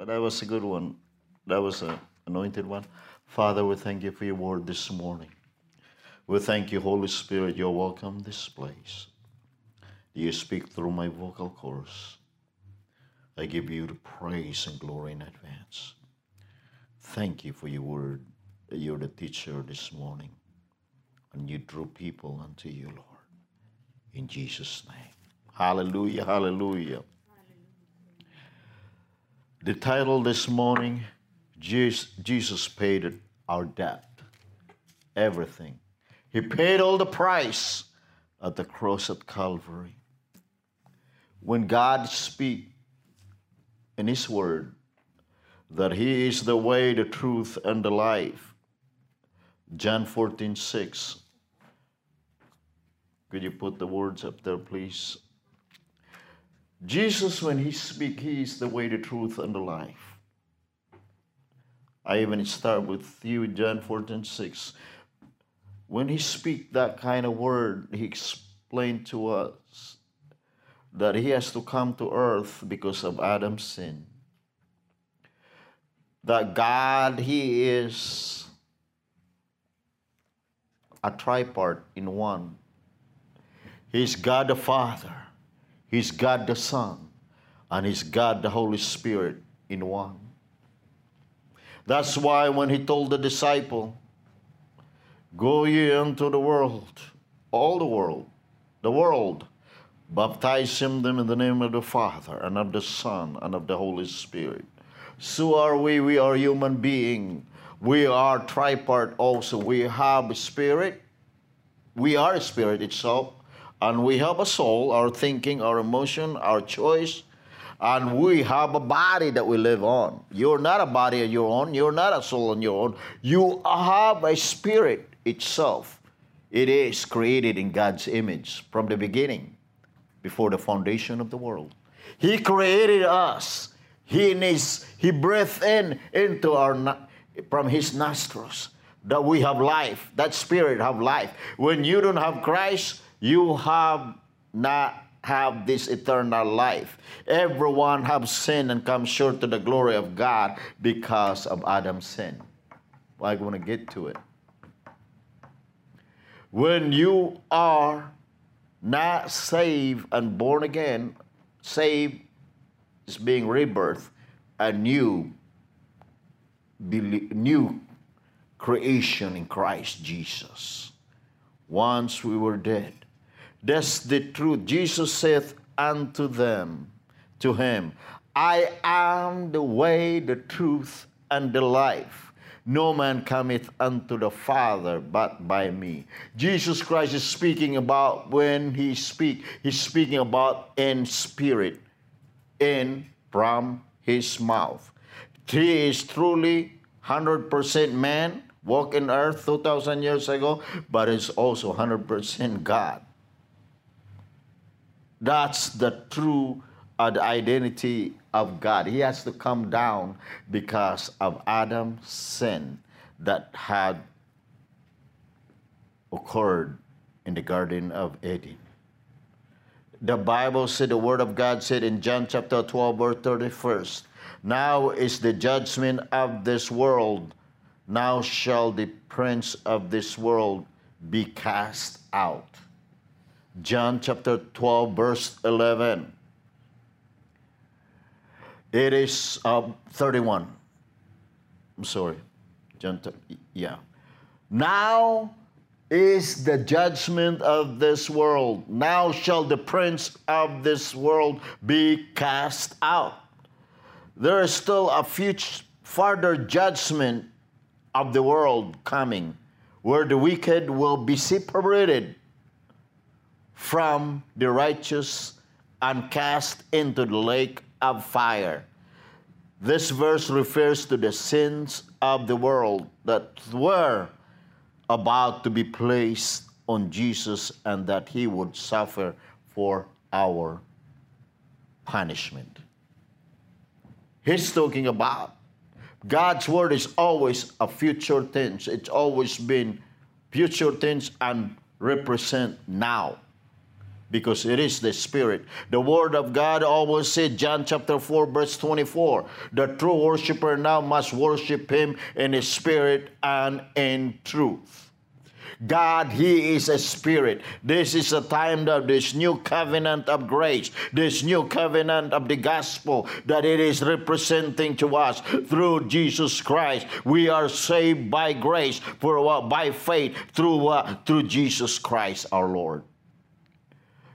But that was a good one. That was an anointed one. Father, we thank you for your word this morning. We thank you, Holy Spirit, you're welcome this place. You speak through my vocal cords. I give you the praise and glory in advance. Thank you for your word. You're the teacher this morning. And you drew people unto you, Lord. In Jesus' name. Hallelujah, hallelujah. The title this morning, Jesus paid our debt. Everything. He paid all the price at the cross at Calvary. When God speaks in His Word that He is the way, the truth, and the life, John 14:6. Could you put the words up there, please? Jesus, when He speaks, He is the way, the truth, and the life. I even start with you, John 14:6. When He speaks that kind of word, He explained to us that He has to come to earth because of Adam's sin. That God, He is a tripart in one. He's God the Father, He's God the Son, and He's God the Holy Spirit in one. That's why when He told the disciple, "Go ye unto the world, all the world, baptize them in the name of the Father, and of the Son, and of the Holy Spirit." So are we. We are human beings. We are tripart also. We have a spirit. We are a spirit itself. And we have a soul, our thinking, our emotion, our choice. And we have a body that we live on. You're not a body of your own. You're not a soul on your own. You have a spirit itself. It is created in God's image from the beginning, before the foundation of the world. He created us. He breathed into our, from His nostrils, that we have life, that spirit have life. When you don't have Christ, you have not have this eternal life. Everyone have sinned and come short to the glory of God because of Adam's sin. I'm going to get to it. When you are not saved and born again, saved is being rebirth, a new creation in Christ Jesus. Once we were dead. That's the truth. Jesus saith unto them, to him, "I am the way, the truth, and the life. No man cometh unto the Father but by me." Jesus Christ is speaking about when He speaks. He's speaking about in spirit, in from His mouth. He is truly 100% man, walked in earth 2,000 years ago, but is also 100% God. That's the true identity of God. He has to come down because of Adam's sin that had occurred in the Garden of Eden. The Bible said, the Word of God said in John chapter 12, verse 31st, "Now is the judgment of this world. Now shall the prince of this world be cast out." John chapter 12, verse 11. It is 31. I'm sorry. Now is the judgment of this world. Now shall the prince of this world be cast out. There is still a future, further judgment of the world coming, where the wicked will be separated from the righteous and cast into the lake of fire. This verse refers to the sins of the world that were about to be placed on Jesus, and that He would suffer for our punishment. He's talking about God's word is always a future tense. It's always been future tense and represent now. because it is the Spirit. The Word of God always said, John chapter 4, verse 24, the true worshiper now must worship Him in Spirit and in truth. God, He is a Spirit. This is the time of this new covenant of grace, this new covenant of the gospel that it is representing to us through Jesus Christ. We are saved by grace, by faith, through Jesus Christ our Lord.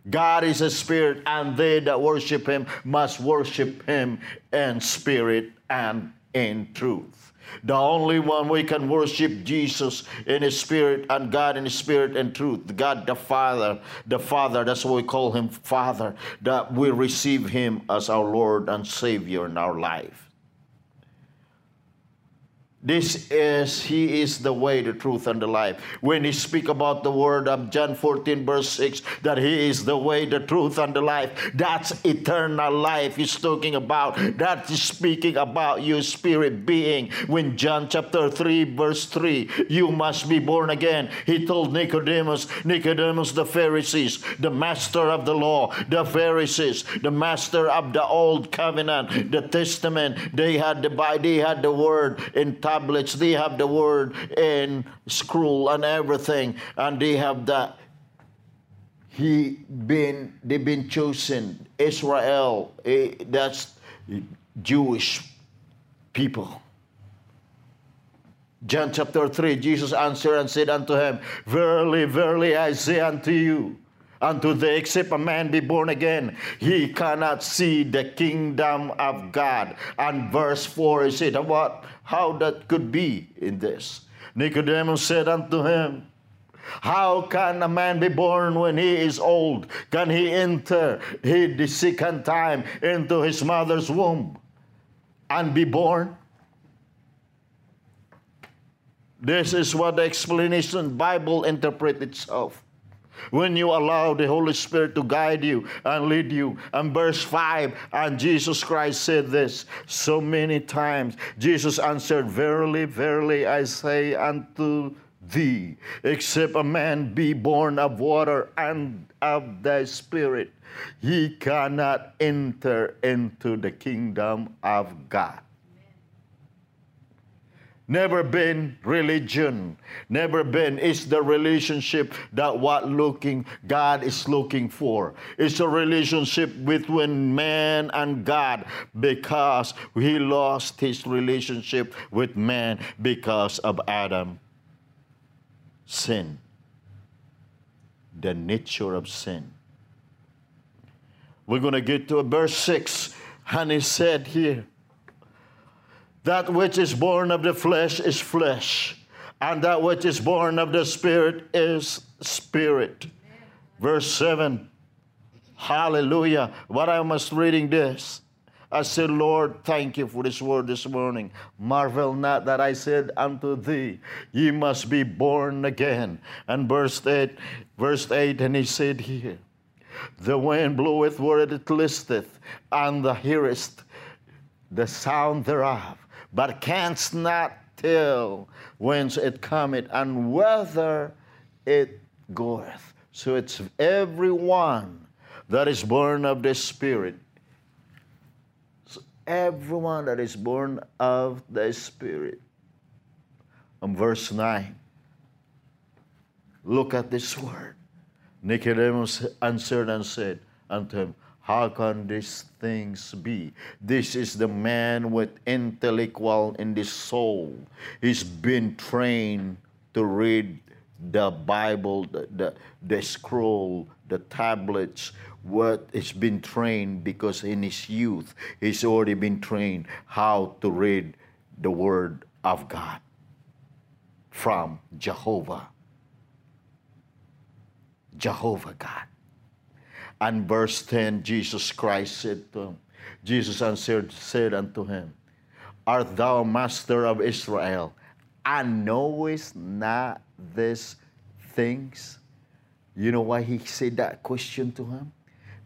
God is a Spirit, and they that worship Him must worship Him in spirit and in truth. The only one we can worship Jesus in His Spirit and God in His Spirit and truth. God the Father, that's what we call Him, Father, that we receive Him as our Lord and Savior in our life. He is the way, the truth, and the life. When He speaks about the word of John 14, verse 6, that He is the way, the truth, and the life, that's eternal life He's talking about. That is speaking about your spirit being. When John chapter 3, verse 3, you must be born again. He told Nicodemus, the Pharisees, the master of the law, the Pharisees, the master of the old covenant, the testament. They had the word in tablets, they have the word in scroll and everything, and they have that. They've been chosen. Israel, that's Jewish people. John chapter 3, Jesus answered and said unto him, verily, verily, I say unto you, unto the except a man be born again, he cannot see the kingdom of God. And verse 4 is it about how that could be in this. Nicodemus said unto him, how can a man be born when he is old? Can he enter the second time into his mother's womb and be born? This is what the explanation Bible interprets itself. When you allow the Holy Spirit to guide you and lead you. And verse 5, and Jesus Christ said this so many times. Jesus answered, verily, verily, I say unto thee, except a man be born of water and of the Spirit, he cannot enter into the kingdom of God. Never been religion. Never been. It's the relationship that God is looking for. It's a relationship between man and God, because he lost his relationship with man because of Adam's sin. The nature of sin. We're going to get to verse 6. And he said here, that which is born of the flesh is flesh, and that which is born of the Spirit is spirit. Verse 7, hallelujah. What I must reading this, I said, Lord, thank you for this word this morning. Marvel not that I said unto thee, ye must be born again. And verse 8, and he said here, the wind bloweth where it listeth, and thou hearest the sound thereof, but canst not tell whence it cometh and whither it goeth. So it's everyone that is born of the Spirit. So everyone that is born of the Spirit. And verse 9, look at this word. Nicodemus answered and said unto him, how can these things be? This is the man with intellectual in his soul. He's been trained to read the Bible, the scroll, the tablets. What he's been trained, because in his youth, he's already been trained how to read the Word of God from Jehovah. Jehovah God. And verse 10, Jesus Christ said to him, Jesus answered, said unto him, art thou master of Israel, and knowest not these things? You know why he said that question to him?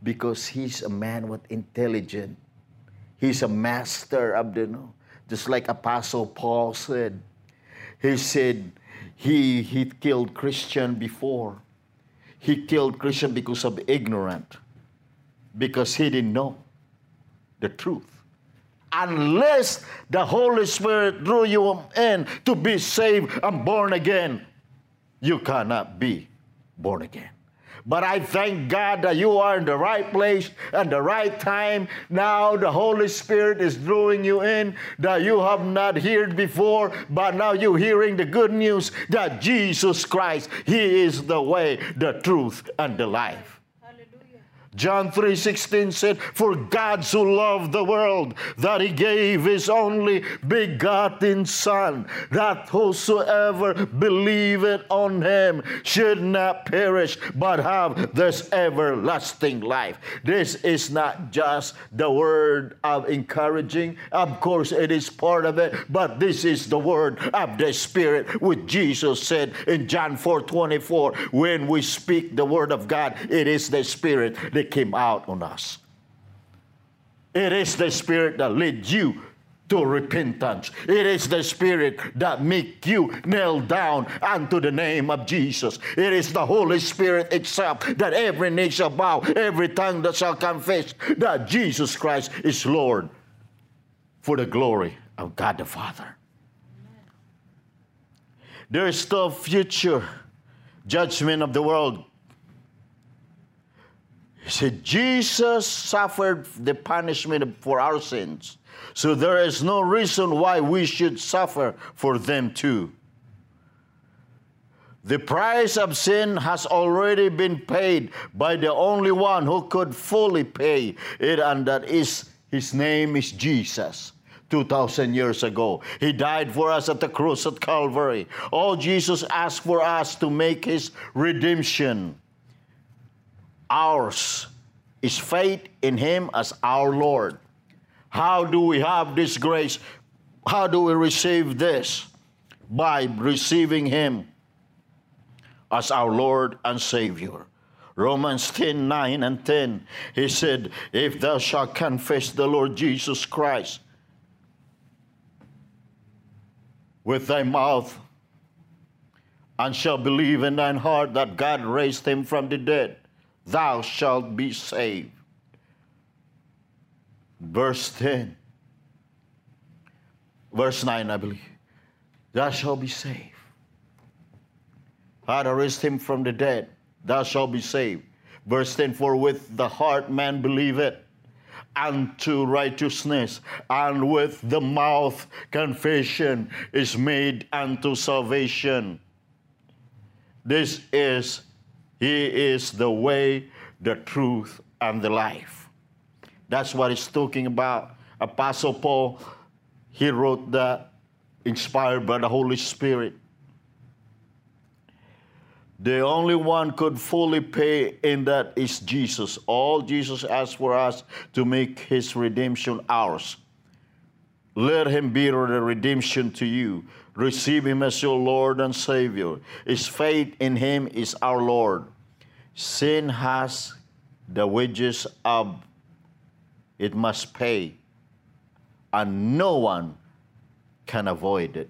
Because he's a man with intelligence. He's a master of the know. Just like Apostle Paul said. He said he killed Christians before. He killed Christians because of ignorance, because he didn't know the truth. Unless the Holy Spirit drew you in to be saved and born again, you cannot be born again. But I thank God that you are in the right place and the right time. Now the Holy Spirit is drawing you in that you have not heard before, but now you're hearing the good news that Jesus Christ, he is the way, the truth, and the life. Hallelujah. John 3:16 said, "For God so loved the world that he gave his only begotten Son, that whosoever believeth on him should not perish, but have this everlasting life." This is not just the word of encouraging. Of course, it is part of it, but this is the word of the Spirit, which Jesus said in John 4:24. When we speak the word of God, it is the Spirit that came out on us. It is the Spirit that led you to repentance. It is the Spirit that make you kneel down unto the name of Jesus. It is the Holy Spirit itself that every knee shall bow, every tongue that shall confess that Jesus Christ is Lord, for the glory of God the Father. There is still future judgment of the world. He said, Jesus suffered the punishment for our sins, so there is no reason why we should suffer for them too. The price of sin has already been paid by the only one who could fully pay it, and that is, his name is Jesus. 2,000 years ago, he died for us at the cross at Calvary. All Jesus asked for us to make his redemption ours is faith in him as our Lord. How do we have this grace? How do we receive this? By receiving him as our Lord and Savior. Romans 10:9-10, he said, "If thou shalt confess the Lord Jesus Christ with thy mouth and shalt believe in thine heart that God raised him from the dead, thou shalt be saved." Verse 10, verse 9, I believe. Thou shalt be saved. God raised him from the dead. Thou shalt be saved. Verse 10, "For with the heart man believeth unto righteousness, and with the mouth confession is made unto salvation." This is, he is the way, the truth, and the life. That's what he's talking about. Apostle Paul, he wrote that inspired by the Holy Spirit. The only one could fully pay, and that is Jesus. All Jesus asked for us to make his redemption ours. Let him be the redemption to you. Receive him as your Lord and Savior. His faith in him is our Lord. Sin has the wages of it must pay, and no one can avoid it.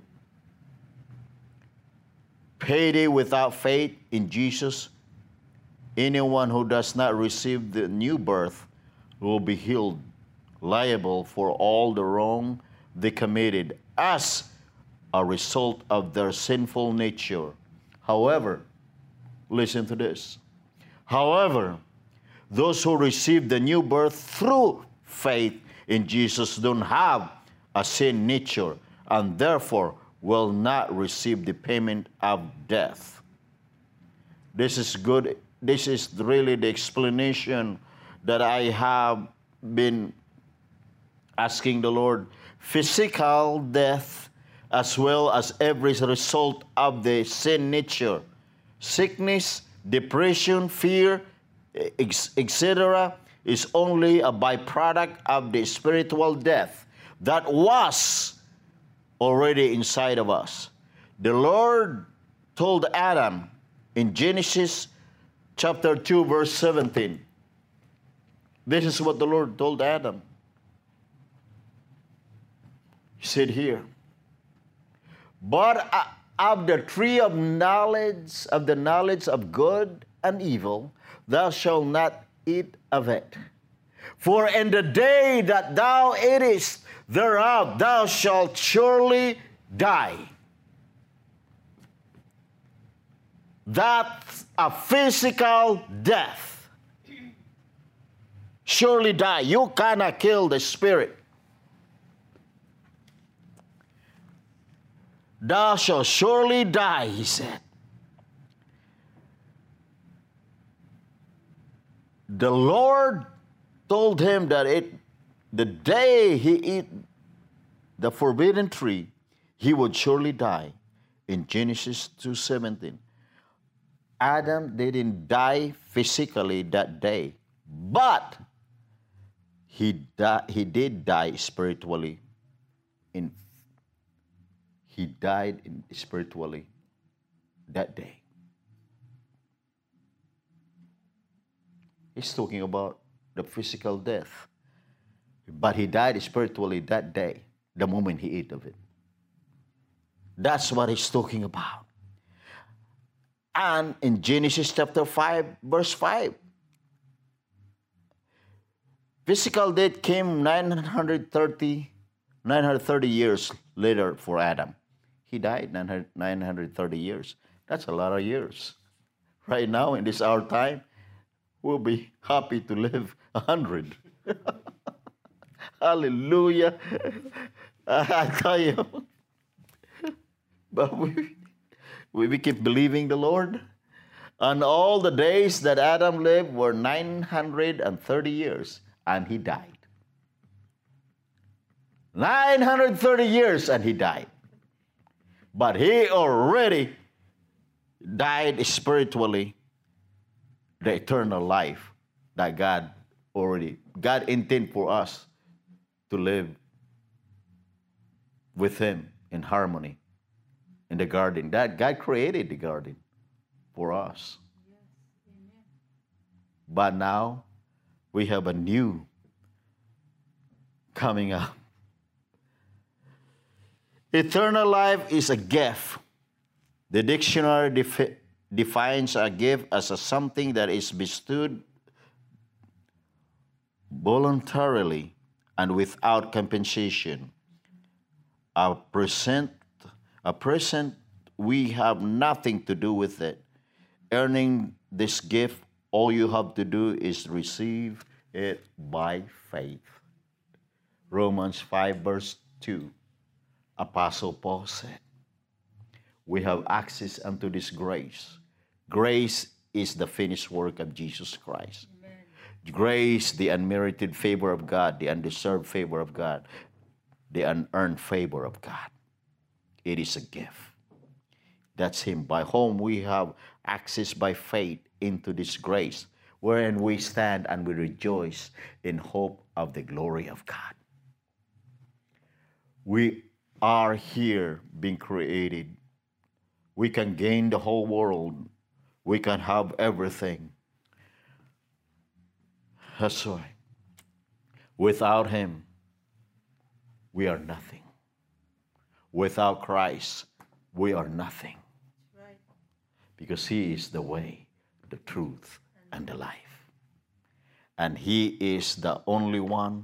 Payday without faith in Jesus, anyone who does not receive the new birth will be held liable for all the wrong they committed as a result of their sinful nature. However, listen to this. However, those who receive the new birth through faith in Jesus don't have a sin nature and therefore will not receive the payment of death. This is good. This is really the explanation that I have been asking the Lord. Physical death, as well as every result of the sin nature, sickness, depression, fear, etc., is only a byproduct of the spiritual death that was already inside of us. The Lord told Adam in Genesis chapter 2, verse 17. This is what the Lord told Adam. He said here, "But of the tree of the knowledge of good and evil, thou shalt not eat of it. For in the day that thou eatest thereof, thou shalt surely die. That's a physical death. Surely die. You cannot kill the spirit. Thou shalt surely die, he said. The Lord told him that the day he eat the forbidden tree, he would surely die. In Genesis 2:17, Adam didn't die physically that day, but he did die spiritually. He died spiritually that day. He's talking about the physical death. But he died spiritually that day, the moment he ate of it. That's what he's talking about. And in Genesis chapter 5, verse 5, physical death came 930 years later for Adam. He died 930 years. That's a lot of years. Right now, in this our time, we'll be happy to live 100. Hallelujah. I tell you. But we keep believing the Lord. And all the days that Adam lived were 930 years, and he died. 930 years, and he died. But he already died spiritually, the eternal life that God intended for us to live with him in harmony in the garden. That God created the garden for us. Yes. Amen. But now we have a new coming up. Eternal life is a gift. The dictionary defines a gift as something that is bestowed voluntarily and without compensation. A present we have nothing to do with it. Earning this gift, all you have to do is receive it by faith. Romans 5 verse 2. Apostle Paul said, we have access unto this grace. Grace is the finished work of Jesus Christ. Amen. Grace, the unmerited favor of God, the undeserved favor of God, the unearned favor of God. It is a gift. That's him. By whom we have access by faith into this grace, wherein we stand and we rejoice in hope of the glory of God. We are here being created. We can gain the whole world. We can have everything. That's why. Without him, we are nothing. Without Christ, we are nothing. Right. Because he is the way, the truth, and the life. And he is the only one.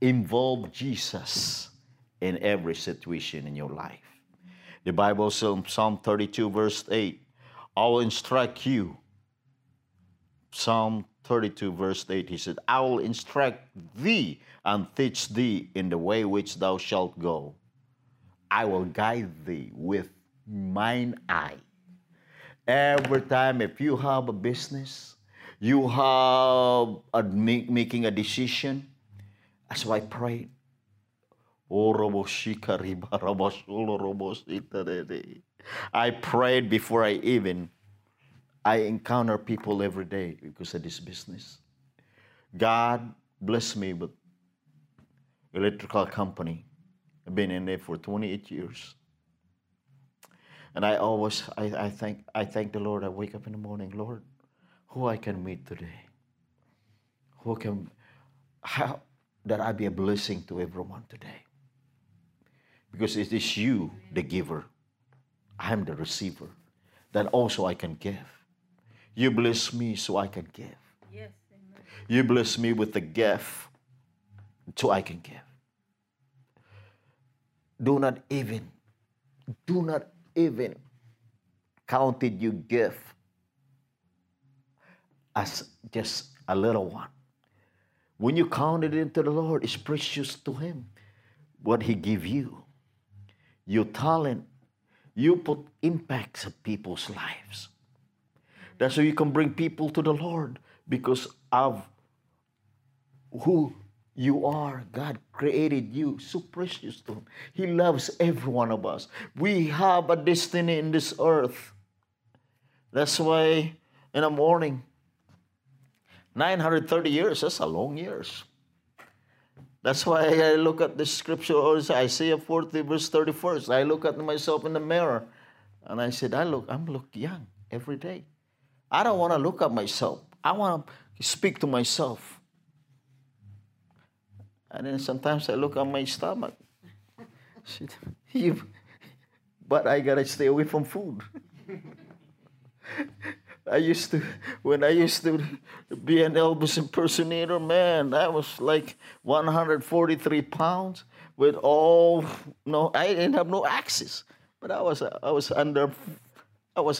Involve Jesus in every situation in your life. The Bible says in Psalm 32, verse 8, I will instruct you. Psalm 32, verse 8, he said, I will instruct thee and teach thee in the way which thou shalt go. I will guide thee with mine eye. Every time, if you have a business, you have making a decision, that's why I prayed. I prayed before I encounter people every day because of this business. God bless me with electrical company. I've been in there for 28 years. And I always, I thank the Lord. I wake up in the morning, Lord, who I can meet today? How that I be a blessing to everyone today? Because it is you, the giver. I am the receiver. That also I can give. You bless me so I can give. Yes, amen. You bless me with the gift so I can give. Do not even count it you give as just a little one. When you count it into the Lord, it's precious to Him. What He give you, your talent, you put impacts on people's lives. That's how you can bring people to the Lord, because of who you are. God created you so precious to Him. He loves every one of us. We have a destiny in this earth. That's why in the morning, 930 years, that's a long years. That's why I look at the scripture, Isaiah 40 verse 31st. I look at myself in the mirror and I said, I look young every day. I don't want to look at myself. I want to speak to myself. And then sometimes I look at my stomach. But I gotta stay away from food. When I used to be an Elvis impersonator, man, I was like 143 pounds with I didn't have no axis. But I was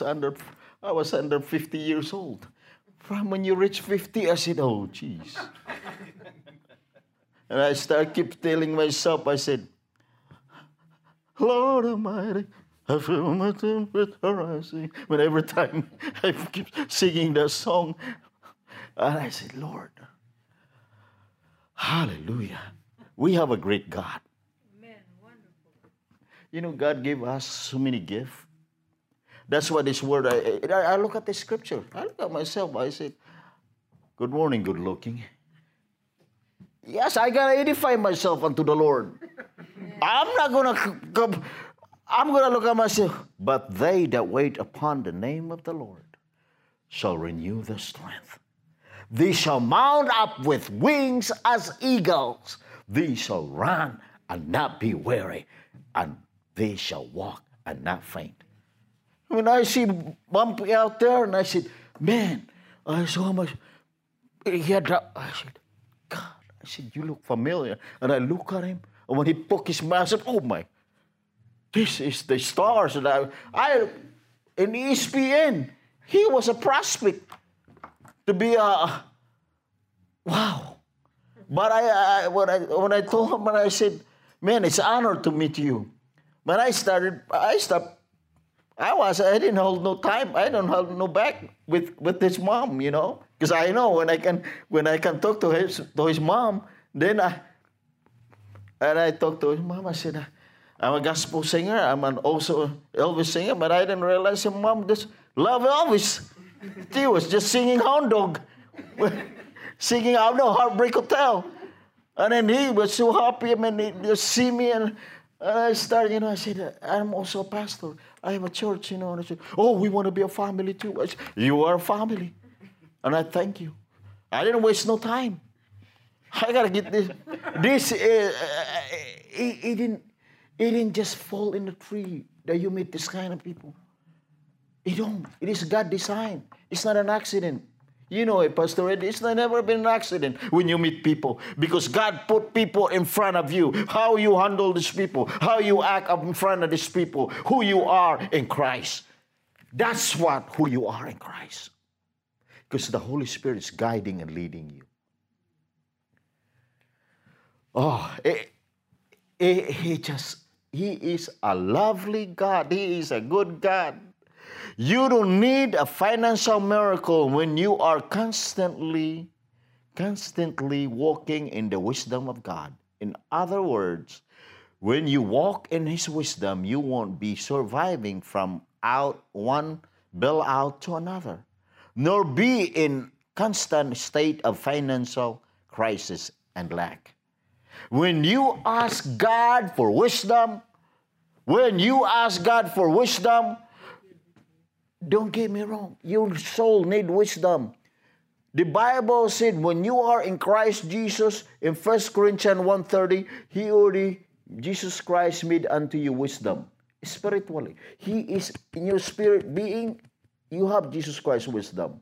under 50 years old. From when you reach 50, I said, oh, jeez. And I keep telling myself, I said, Lord Almighty, I feel my temperature rising. But every time I keep singing that song, and I said, Lord, hallelujah. We have a great God. Amen. Wonderful. You know, God gave us so many gifts. That's why this word, I look at the scripture. I look at myself, I said, good morning, good looking. Yes, I gotta edify myself unto the Lord. Yeah. I'm gonna look at myself. But they that wait upon the name of the Lord shall renew their strength. They shall mount up with wings as eagles. They shall run and not be weary, and they shall walk and not faint. When I see Bumpy out there, and I said, man, I saw much. I said, you look familiar. And I look at him, and when he poked his mouth, I said, oh my, this is the stars. And I in ESPN, he was a prospect to be a, wow. But when I told him, and I said, man, it's an honor to meet you. When I didn't hold no time. I don't hold no back with his mom, you know. Because I know when I can talk to his mom, then I talked to his mom. I said, I'm a gospel singer. I'm also an Elvis singer, but I didn't realize his mom just loved Elvis. She was just singing Hound Dog, singing Heartbreak Hotel, and then he was so happy. I mean, he just see me and I started. You know, I said, I'm also a pastor. I have a church. You know, and I said, oh, we want to be a family too. I said, you are a family. And I thank you. I didn't waste no time. I gotta get this. It didn't just fall in the tree that you meet this kind of people. It don't. It is God's design. It's not an accident. You know it, Pastor Ed. It's never been an accident when you meet people, because God put people in front of you. How you handle these people, how you act up in front of these people, who you are in Christ. That's what who you are in Christ. Because the Holy Spirit is guiding and leading you. Oh, He is a lovely God. He is a good God. You don't need a financial miracle when you are constantly walking in the wisdom of God. In other words, when you walk in His wisdom, you won't be surviving from out one bailout to another, nor be in constant state of financial crisis and lack. When you ask God for wisdom, don't get me wrong, your soul needs wisdom. The Bible said when you are in Christ Jesus, in 1 Corinthians 1:30, Jesus Christ made unto you wisdom spiritually. He is in your spirit being. You have Jesus Christ's wisdom.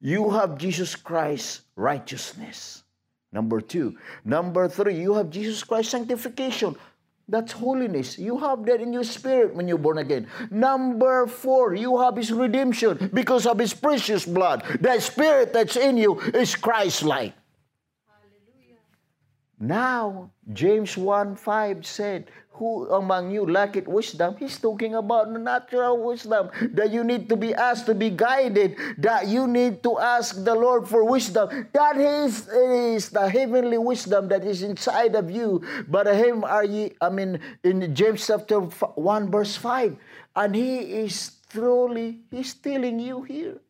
you have Jesus Christ's righteousness. Number two. Number three, you have Jesus Christ's sanctification. That's holiness. You have that in your spirit when you're born again. Number four, you have His redemption because of His precious blood. That spirit that's in you is Christ-like. Hallelujah. Now, James 1:5 said, who among you lacketh wisdom? He's talking about natural wisdom, that you need to be asked to be guided, that you need to ask the Lord for wisdom. That is the heavenly wisdom that is inside of you. But him are ye, in James chapter 1 verse 5. And he's telling you here.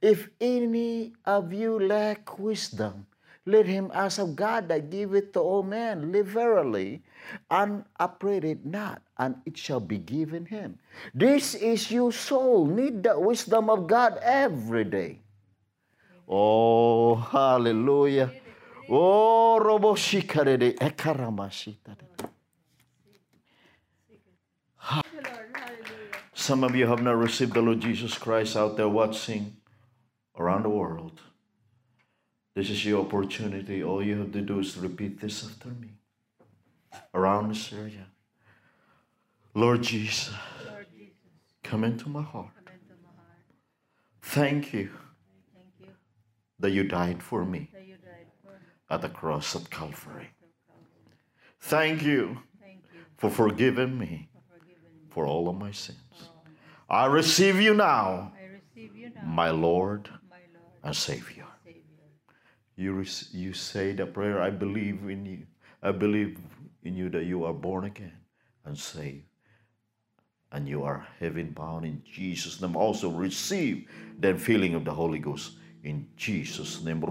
If any of you lack wisdom, let him ask of God that giveth to all men liberally, and upbraideth not, and it shall be given him. This is your soul. Need the wisdom of God every day. Oh, hallelujah. Oh, roboshikarede ekaramashitarede. Some of you have not received the Lord Jesus Christ out there watching around the world. This is your opportunity. All you have to do is repeat this after me. Around this area. Lord Jesus, come into my heart. Thank you that you died for me at the cross of Calvary. Thank you for forgiving me for all of my sins. I receive you now, my Lord and Savior. You say the prayer, I believe in you. I believe in you that you are born again and saved. And you are heaven bound in Jesus' name. Also receive that feeling of the Holy Ghost in Jesus' name.